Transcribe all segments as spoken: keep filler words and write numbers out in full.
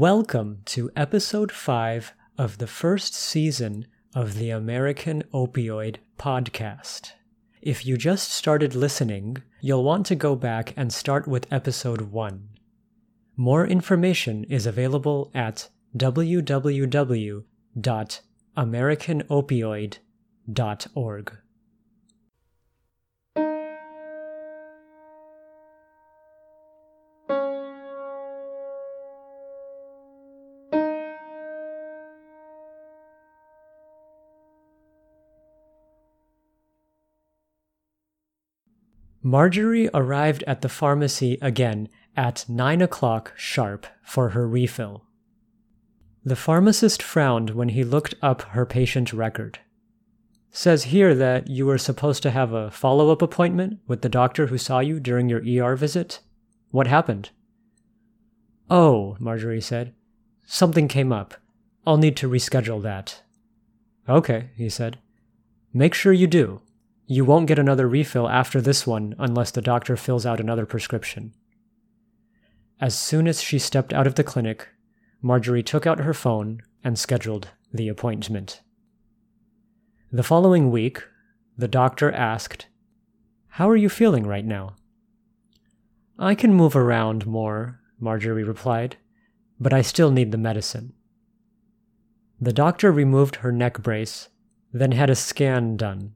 Welcome to episode five of the first season of the American Opioid Podcast. If you just started listening, you'll want to go back and start with episode one. More information is available at w w w dot american opioid dot org. Marjorie arrived at the pharmacy again at nine o'clock sharp for her refill. The pharmacist frowned when he looked up her patient record. Says here that you were supposed to have a follow-up appointment with the doctor who saw you during your E R visit. What happened? Oh, Marjorie said. Something came up. I'll need to reschedule that. Okay, he said. Make sure you do. You won't get another refill after this one unless the doctor fills out another prescription. As soon as she stepped out of the clinic, Marjorie took out her phone and scheduled the appointment. The following week, the doctor asked, "How are you feeling right now?" "I can move around more," Marjorie replied, "but I still need the medicine." The doctor removed her neck brace, then had a scan done.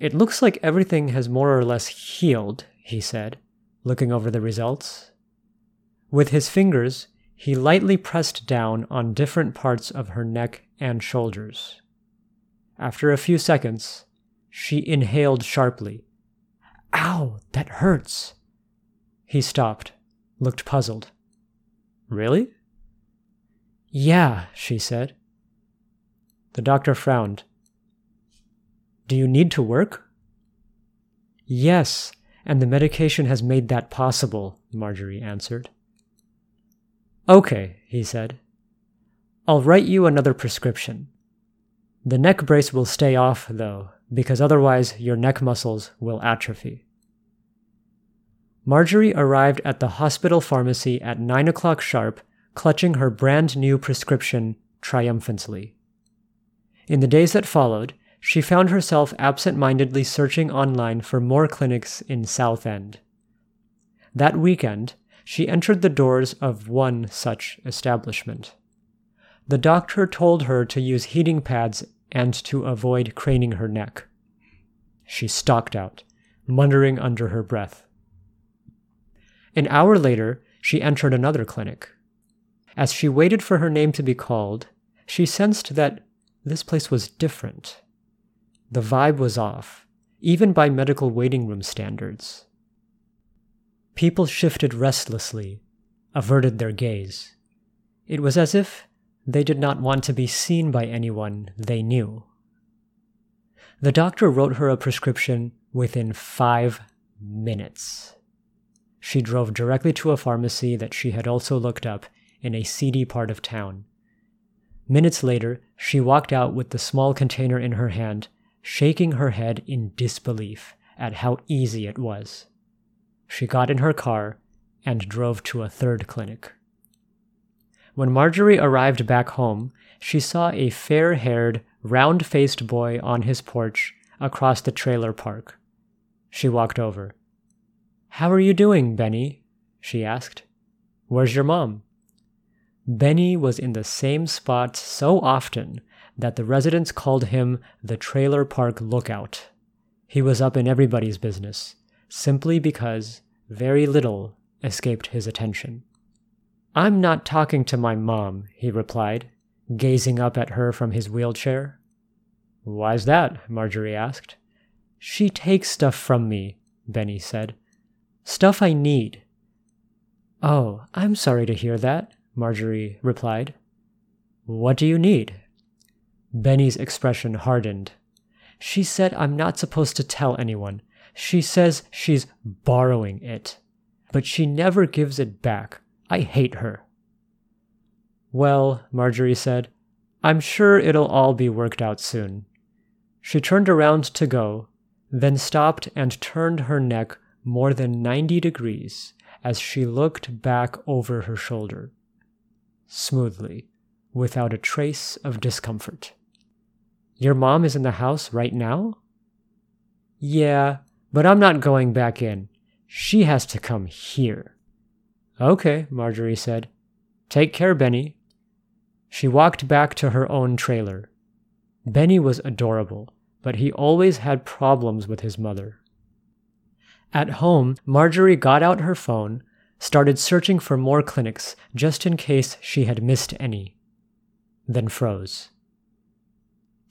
"It looks like everything has more or less healed," he said, looking over the results. With his fingers, he lightly pressed down on different parts of her neck and shoulders. After a few seconds, she inhaled sharply. "Ow, that hurts!" He stopped, looked puzzled. "Really?" "Yeah," she said. The doctor frowned. "Do you need to work?" "Yes, and the medication has made that possible," Marjorie answered. "Okay," he said. "I'll write you another prescription. The neck brace will stay off, though, because otherwise your neck muscles will atrophy." Marjorie arrived at the hospital pharmacy at nine o'clock sharp, clutching her brand new prescription triumphantly. In the days that followed, she found herself absent-mindedly searching online for more clinics in South End. That weekend, she entered the doors of one such establishment. The doctor told her to use heating pads and to avoid craning her neck. She stalked out, muttering under her breath. An hour later, she entered another clinic. As she waited for her name to be called, she sensed that this place was different. The vibe was off, even by medical waiting room standards. People shifted restlessly, averted their gaze. It was as if they did not want to be seen by anyone they knew. The doctor wrote her a prescription within five minutes. She drove directly to a pharmacy that she had also looked up in a seedy part of town. Minutes later, she walked out with the small container in her hand, shaking her head in disbelief at how easy it was. She got in her car and drove to a third clinic. When Marjorie arrived back home, she saw a fair-haired, round-faced boy on his porch across the trailer park. She walked over. "How are you doing, Benny?" she asked. "Where's your mom?" Benny was in the same spot so often that the residents called him the trailer park lookout. He was up in everybody's business, simply because very little escaped his attention. "I'm not talking to my mom," he replied, gazing up at her from his wheelchair. "Why's that?" Marjorie asked. "She takes stuff from me," Benny said. "Stuff I need." "Oh, I'm sorry to hear that," Marjorie replied. "What do you need?" Benny's expression hardened. "She said I'm not supposed to tell anyone. She says she's borrowing it. But she never gives it back. I hate her." "Well," Marjorie said, "I'm sure it'll all be worked out soon." She turned around to go, then stopped and turned her neck more than ninety degrees as she looked back over her shoulder. smoothly, without a trace of discomfort. Your mom is in the house right now? Yeah, but I'm not going back in. She has to come here. Okay, Marjorie said. Take care, Benny. She walked back to her own trailer. Benny was adorable, but he always had problems with his mother. At home, Marjorie got out her phone, started searching for more clinics just in case she had missed any, then froze.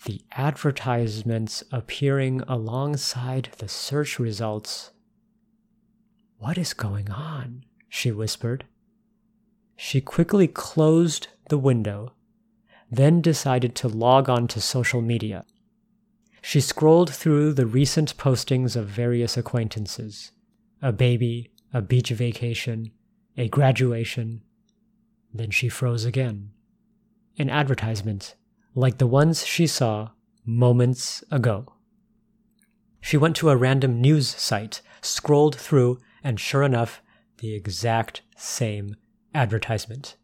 The advertisements appearing alongside the search results. What is going on? She whispered. She quickly closed the window, then decided to log on to social media. She scrolled through the recent postings of various acquaintances, a baby, a beach vacation, a graduation. Then she froze again. An advertisement, like the ones she saw moments ago. She went to a random news site, scrolled through, and sure enough, the exact same advertisement.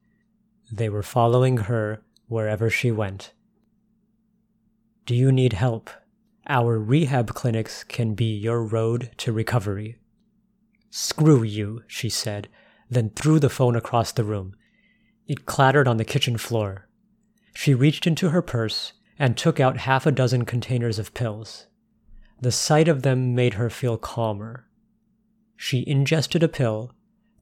They were following her wherever she went. Do you need help? Our rehab clinics can be your road to recovery. Screw you, she said, then threw the phone across the room. It clattered on the kitchen floor. She reached into her purse and took out half a dozen containers of pills. The sight of them made her feel calmer. She ingested a pill,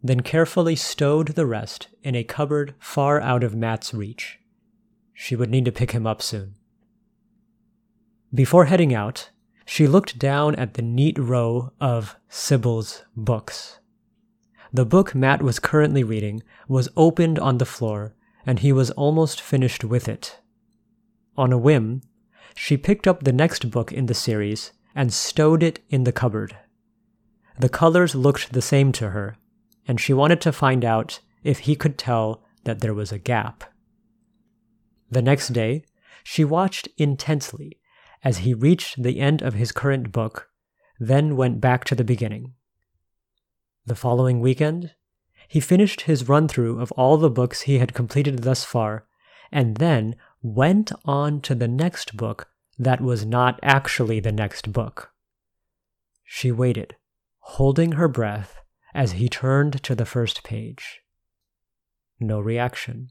then carefully stowed the rest in a cupboard far out of Matt's reach. She would need to pick him up soon. Before heading out, she looked down at the neat row of Sybil's books. The book Matt was currently reading was opened on the floor, and he was almost finished with it. On a whim, she picked up the next book in the series and stowed it in the cupboard. The colors looked the same to her, and she wanted to find out if he could tell that there was a gap. The next day, she watched intensely as he reached the end of his current book, then went back to the beginning. The following weekend, he finished his run-through of all the books he had completed thus far, and then went on to the next book that was not actually the next book. She waited, holding her breath, as he turned to the first page. No reaction.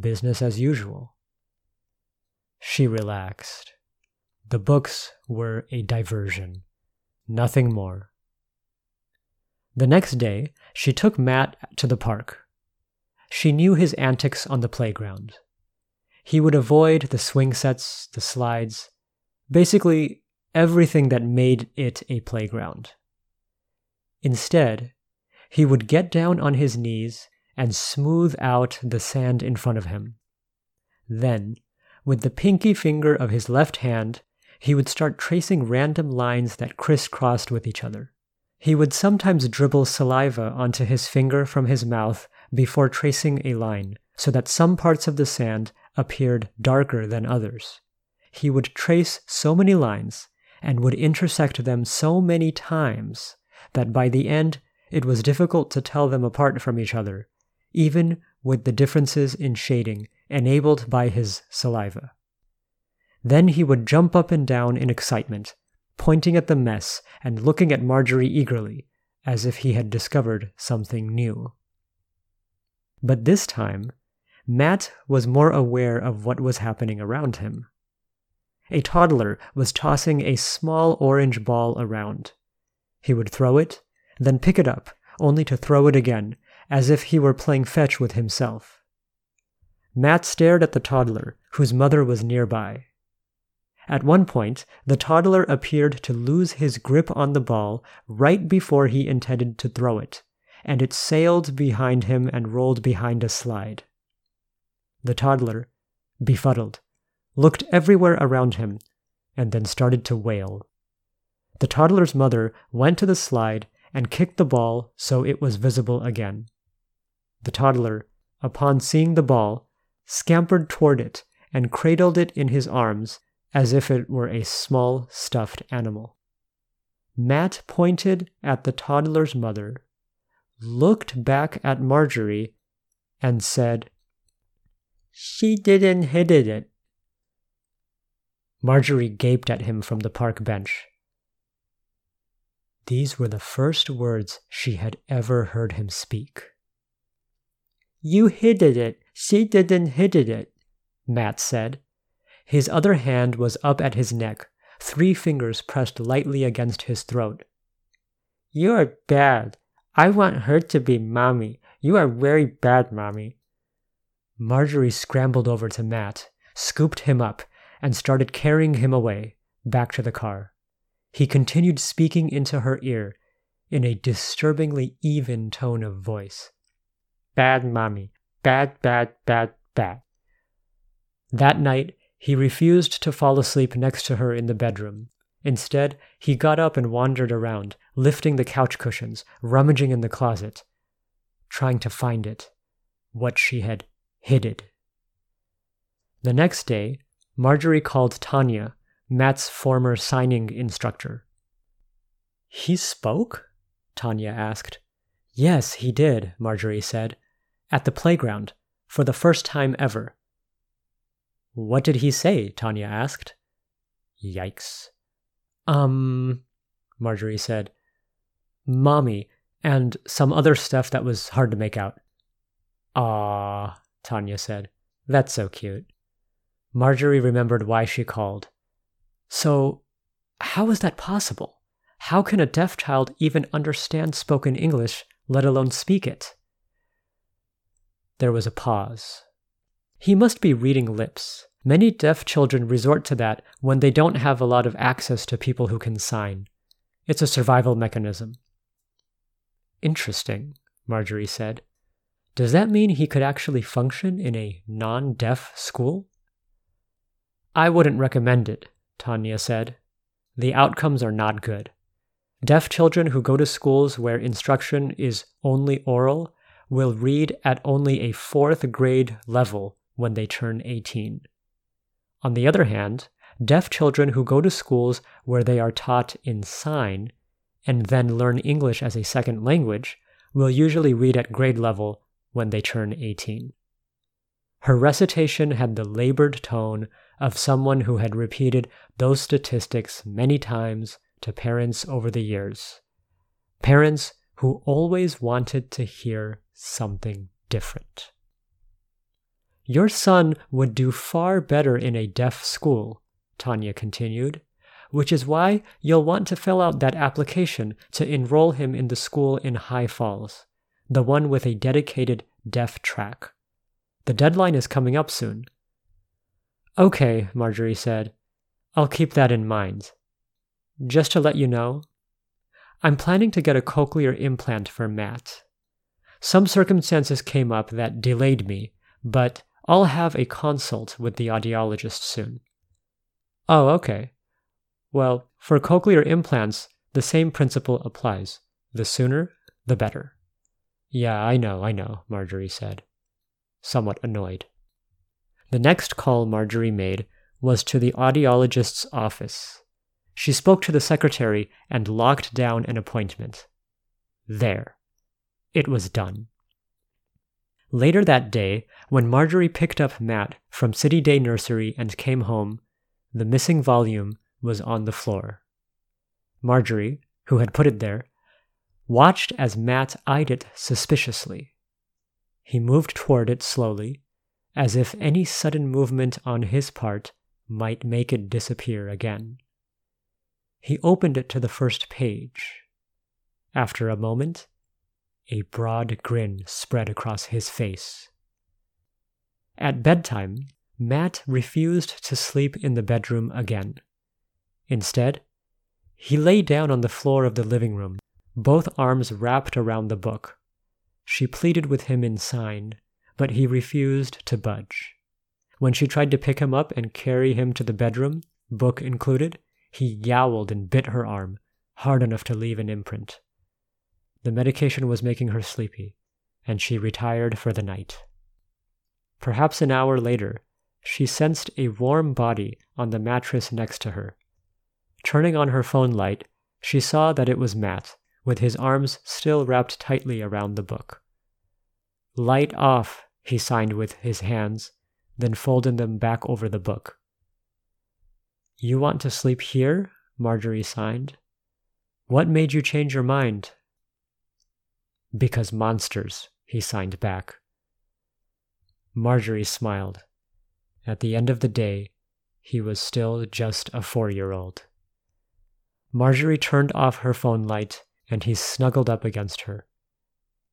Business as usual. She relaxed. The books were a diversion, nothing more. The next day, she took Matt to the park. She knew his antics on the playground. He would avoid the swing sets, the slides, basically everything that made it a playground. Instead, he would get down on his knees and smooth out the sand in front of him. Then, with the pinky finger of his left hand, he would start tracing random lines that crisscrossed with each other. He would sometimes dribble saliva onto his finger from his mouth before tracing a line, so that some parts of the sand appeared darker than others. He would trace so many lines and would intersect them so many times that by the end, it was difficult to tell them apart from each other, even with the differences in shading enabled by his saliva. Then he would jump up and down in excitement, pointing at the mess and looking at Marjorie eagerly, as if he had discovered something new. But this time, Matt was more aware of what was happening around him. A toddler was tossing a small orange ball around. He would throw it, then pick it up, only to throw it again, as if he were playing fetch with himself. Matt stared at the toddler, whose mother was nearby. At one point, the toddler appeared to lose his grip on the ball right before he intended to throw it, and it sailed behind him and rolled behind a slide. The toddler, befuddled, looked everywhere around him, and then started to wail. The toddler's mother went to the slide and kicked the ball so it was visible again. The toddler, upon seeing the ball, scampered toward it and cradled it in his arms as if it were a small stuffed animal. Matt pointed at the toddler's mother, looked back at Marjorie, and said, She didn't hit it. Marjorie gaped at him from the park bench. These were the first words she had ever heard him speak. You hit it. She didn't hit it, Matt said. His other hand was up at his neck, three fingers pressed lightly against his throat. You're bad. I want her to be mommy. You are very bad, mommy. Marjorie scrambled over to Matt, scooped him up, and started carrying him away, back to the car. He continued speaking into her ear in a disturbingly even tone of voice. Bad mommy. Bad, bad, bad, bad. That night, he refused to fall asleep next to her in the bedroom. Instead, he got up and wandered around, lifting the couch cushions, rummaging in the closet, trying to find it, what she had hidden. The next day, Marjorie called Tanya, Matt's former signing instructor. He spoke? Tanya asked. Yes, he did, Marjorie said. At the playground, for the first time ever. What did he say? Tanya asked. Yikes. Um, Marjorie said. Mommy, and some other stuff that was hard to make out. Ah, Tanya said. That's so cute. Marjorie remembered why she called. So, how is that possible? How can a deaf child even understand spoken English, let alone speak it? There was a pause. He must be reading lips. Many deaf children resort to that when they don't have a lot of access to people who can sign. It's a survival mechanism. Interesting, Marjorie said. Does that mean he could actually function in a non-deaf school? I wouldn't recommend it, Tanya said. The outcomes are not good. Deaf children who go to schools where instruction is only oral will read at only a fourth grade level when they turn eighteen. On the other hand, deaf children who go to schools where they are taught in sign and then learn English as a second language will usually read at grade level when they turn eighteen. Her recitation had the labored tone of someone who had repeated those statistics many times to parents over the years. Parents who always wanted to hear something different. Your son would do far better in a deaf school, Tanya continued, which is why you'll want to fill out that application to enroll him in the school in High Falls, the one with a dedicated deaf track. The deadline is coming up soon. Okay, Marjorie said. I'll keep that in mind. Just to let you know, I'm planning to get a cochlear implant for Matt. Some circumstances came up that delayed me, but I'll have a consult with the audiologist soon. Oh, okay. Well, for cochlear implants, the same principle applies. The sooner, the better. Yeah, I know, I know, Marjorie said, somewhat annoyed. The next call Marjorie made was to the audiologist's office. She spoke to the secretary and locked down an appointment. There. It was done. Later that day, when Marjorie picked up Matt from City Day Nursery and came home, the missing volume was on the floor. Marjorie, who had put it there, watched as Matt eyed it suspiciously. He moved toward it slowly, as if any sudden movement on his part might make it disappear again. He opened it to the first page. After a moment, a broad grin spread across his face. At bedtime, Matt refused to sleep in the bedroom again. Instead, he lay down on the floor of the living room, both arms wrapped around the book. She pleaded with him in sign, but he refused to budge. When she tried to pick him up and carry him to the bedroom, book included, he yowled and bit her arm, hard enough to leave an imprint. The medication was making her sleepy, and she retired for the night. Perhaps an hour later, she sensed a warm body on the mattress next to her. Turning on her phone light, she saw that it was Matt, with his arms still wrapped tightly around the book. Light off, he signed with his hands, then folded them back over the book. "You want to sleep here?" Marjorie signed. "What made you change your mind?" "Because monsters," he signed back. Marjorie smiled. At the end of the day, he was still just a four-year-old. Marjorie turned off her phone light, and he snuggled up against her.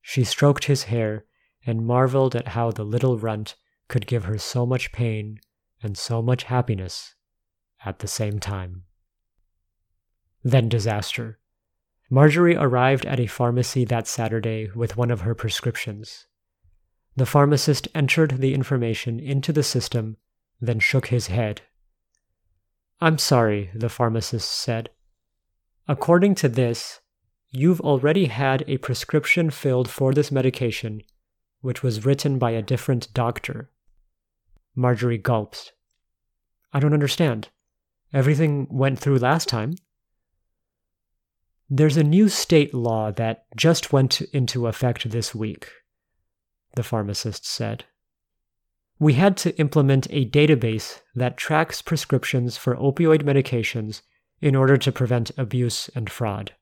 She stroked his hair and marveled at how the little runt could give her so much pain and so much happiness at the same time. Then disaster. Marjorie arrived at a pharmacy that Saturday with one of her prescriptions. The pharmacist entered the information into the system, then shook his head. "I'm sorry," the pharmacist said. "According to this, you've already had a prescription filled for this medication, which was written by a different doctor." Marjorie gulped. "I don't understand. Everything went through last time." "There's a new state law that just went into effect this week," the pharmacist said. "We had to implement a database that tracks prescriptions for opioid medications in order to prevent abuse and fraud.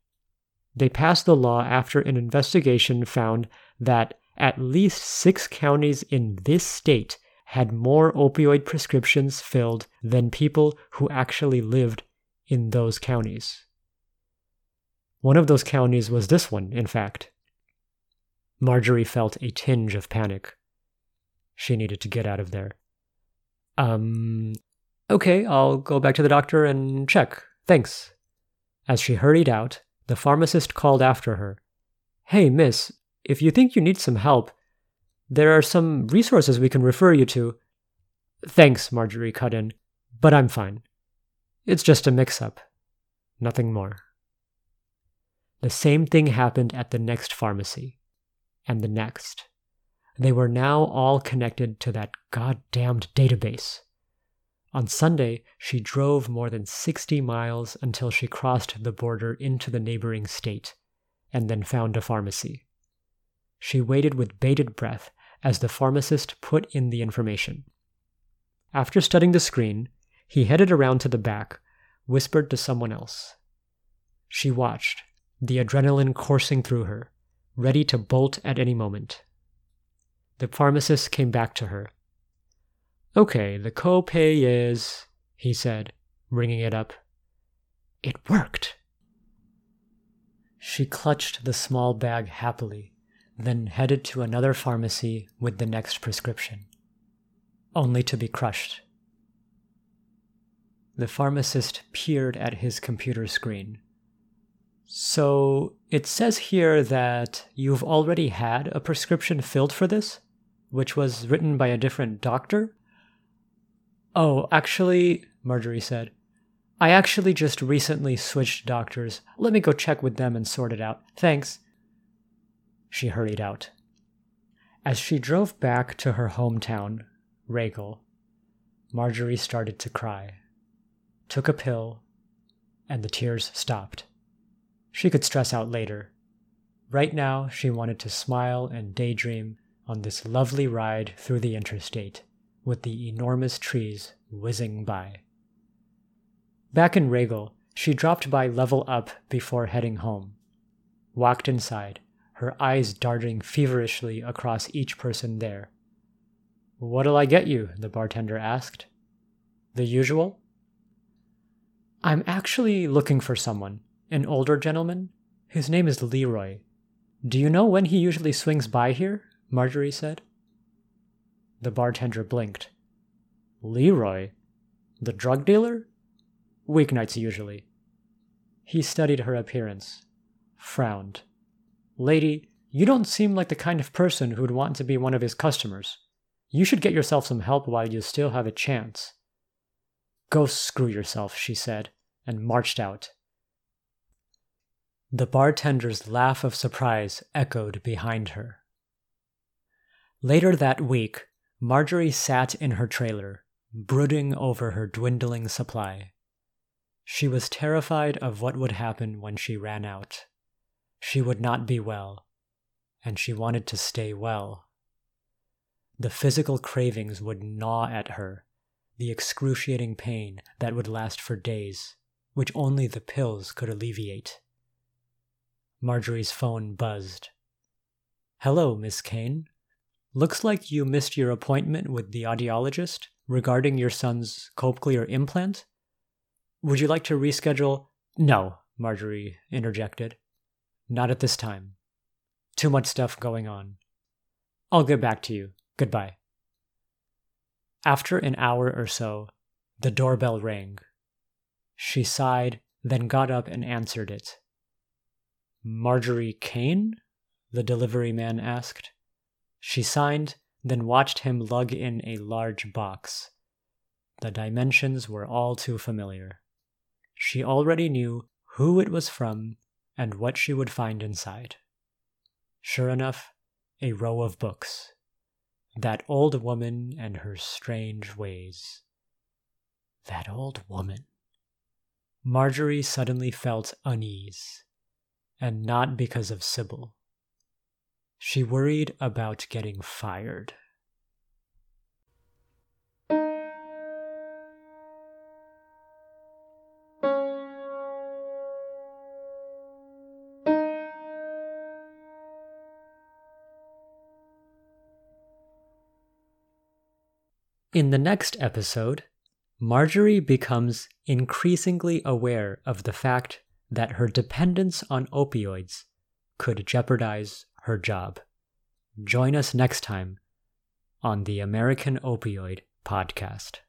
They passed the law after an investigation found that at least six counties in this state had more opioid prescriptions filled than people who actually lived in those counties. One of those counties was this one, in fact." Marjorie felt a tinge of panic. She needed to get out of there. Um, okay, I'll go back to the doctor and check. Thanks." As she hurried out, the pharmacist called after her. "Hey, miss, if you think you need some help, there are some resources we can refer you to." "Thanks," Marjorie cut in, "but I'm fine. It's just a mix-up. Nothing more." The same thing happened at the next pharmacy, and the next. They were now all connected to that goddamned database. On Sunday, she drove more than sixty miles until she crossed the border into the neighboring state, and then found a pharmacy. She waited with bated breath as the pharmacist put in the information. After studying the screen, he headed around to the back, whispered to someone else. She watched, the adrenaline coursing through her, ready to bolt at any moment. The pharmacist came back to her. "Okay, the copay is," he said, ringing it up. It worked. She clutched the small bag happily, then headed to another pharmacy with the next prescription, only to be crushed. The pharmacist peered at his computer screen. "So it says here that you've already had a prescription filled for this, which was written by a different doctor?" "Oh, actually," Marjorie said, "I actually just recently switched doctors. Let me go check with them and sort it out. Thanks." She hurried out. As she drove back to her hometown, Regal, Marjorie started to cry, took a pill, and the tears stopped. She could stress out later. Right now, she wanted to smile and daydream on this lovely ride through the interstate, with the enormous trees whizzing by. Back in Regal, she dropped by Level Up before heading home. Walked inside, her eyes darting feverishly across each person there. "What'll I get you?" the bartender asked. "The usual?" "I'm actually looking for someone, an older gentleman. His name is Leroy. Do you know when he usually swings by here?" Marjorie said. The bartender blinked. "Leroy? The drug dealer?" "Weeknights, usually." He studied her appearance, frowned. "Lady, you don't seem like the kind of person who'd want to be one of his customers. You should get yourself some help while you still have a chance." "Go screw yourself," she said, and marched out. The bartender's laugh of surprise echoed behind her. Later that week, Marjorie sat in her trailer, brooding over her dwindling supply. She was terrified of what would happen when she ran out. She would not be well, and she wanted to stay well. The physical cravings would gnaw at her, the excruciating pain that would last for days, which only the pills could alleviate. Marjorie's phone buzzed. "Hello, Miss Kane. Looks like you missed your appointment with the audiologist regarding your son's cochlear implant. Would you like to reschedule?" "No," Marjorie interjected. "Not at this time. Too much stuff going on. I'll get back to you. Goodbye." After an hour or so, the doorbell rang. She sighed, then got up and answered it. "Marjorie Kane?" the delivery man asked. She signed, then watched him lug in a large box. The dimensions were all too familiar. She already knew who it was from and what she would find inside. Sure enough, a row of books. That old woman and her strange ways. That old woman. Marjorie suddenly felt unease, and not because of Sybil. She worried about getting fired. In the next episode, Marjorie becomes increasingly aware of the fact that her dependence on opioids could jeopardize her job. Join us next time on the American Opioid Podcast.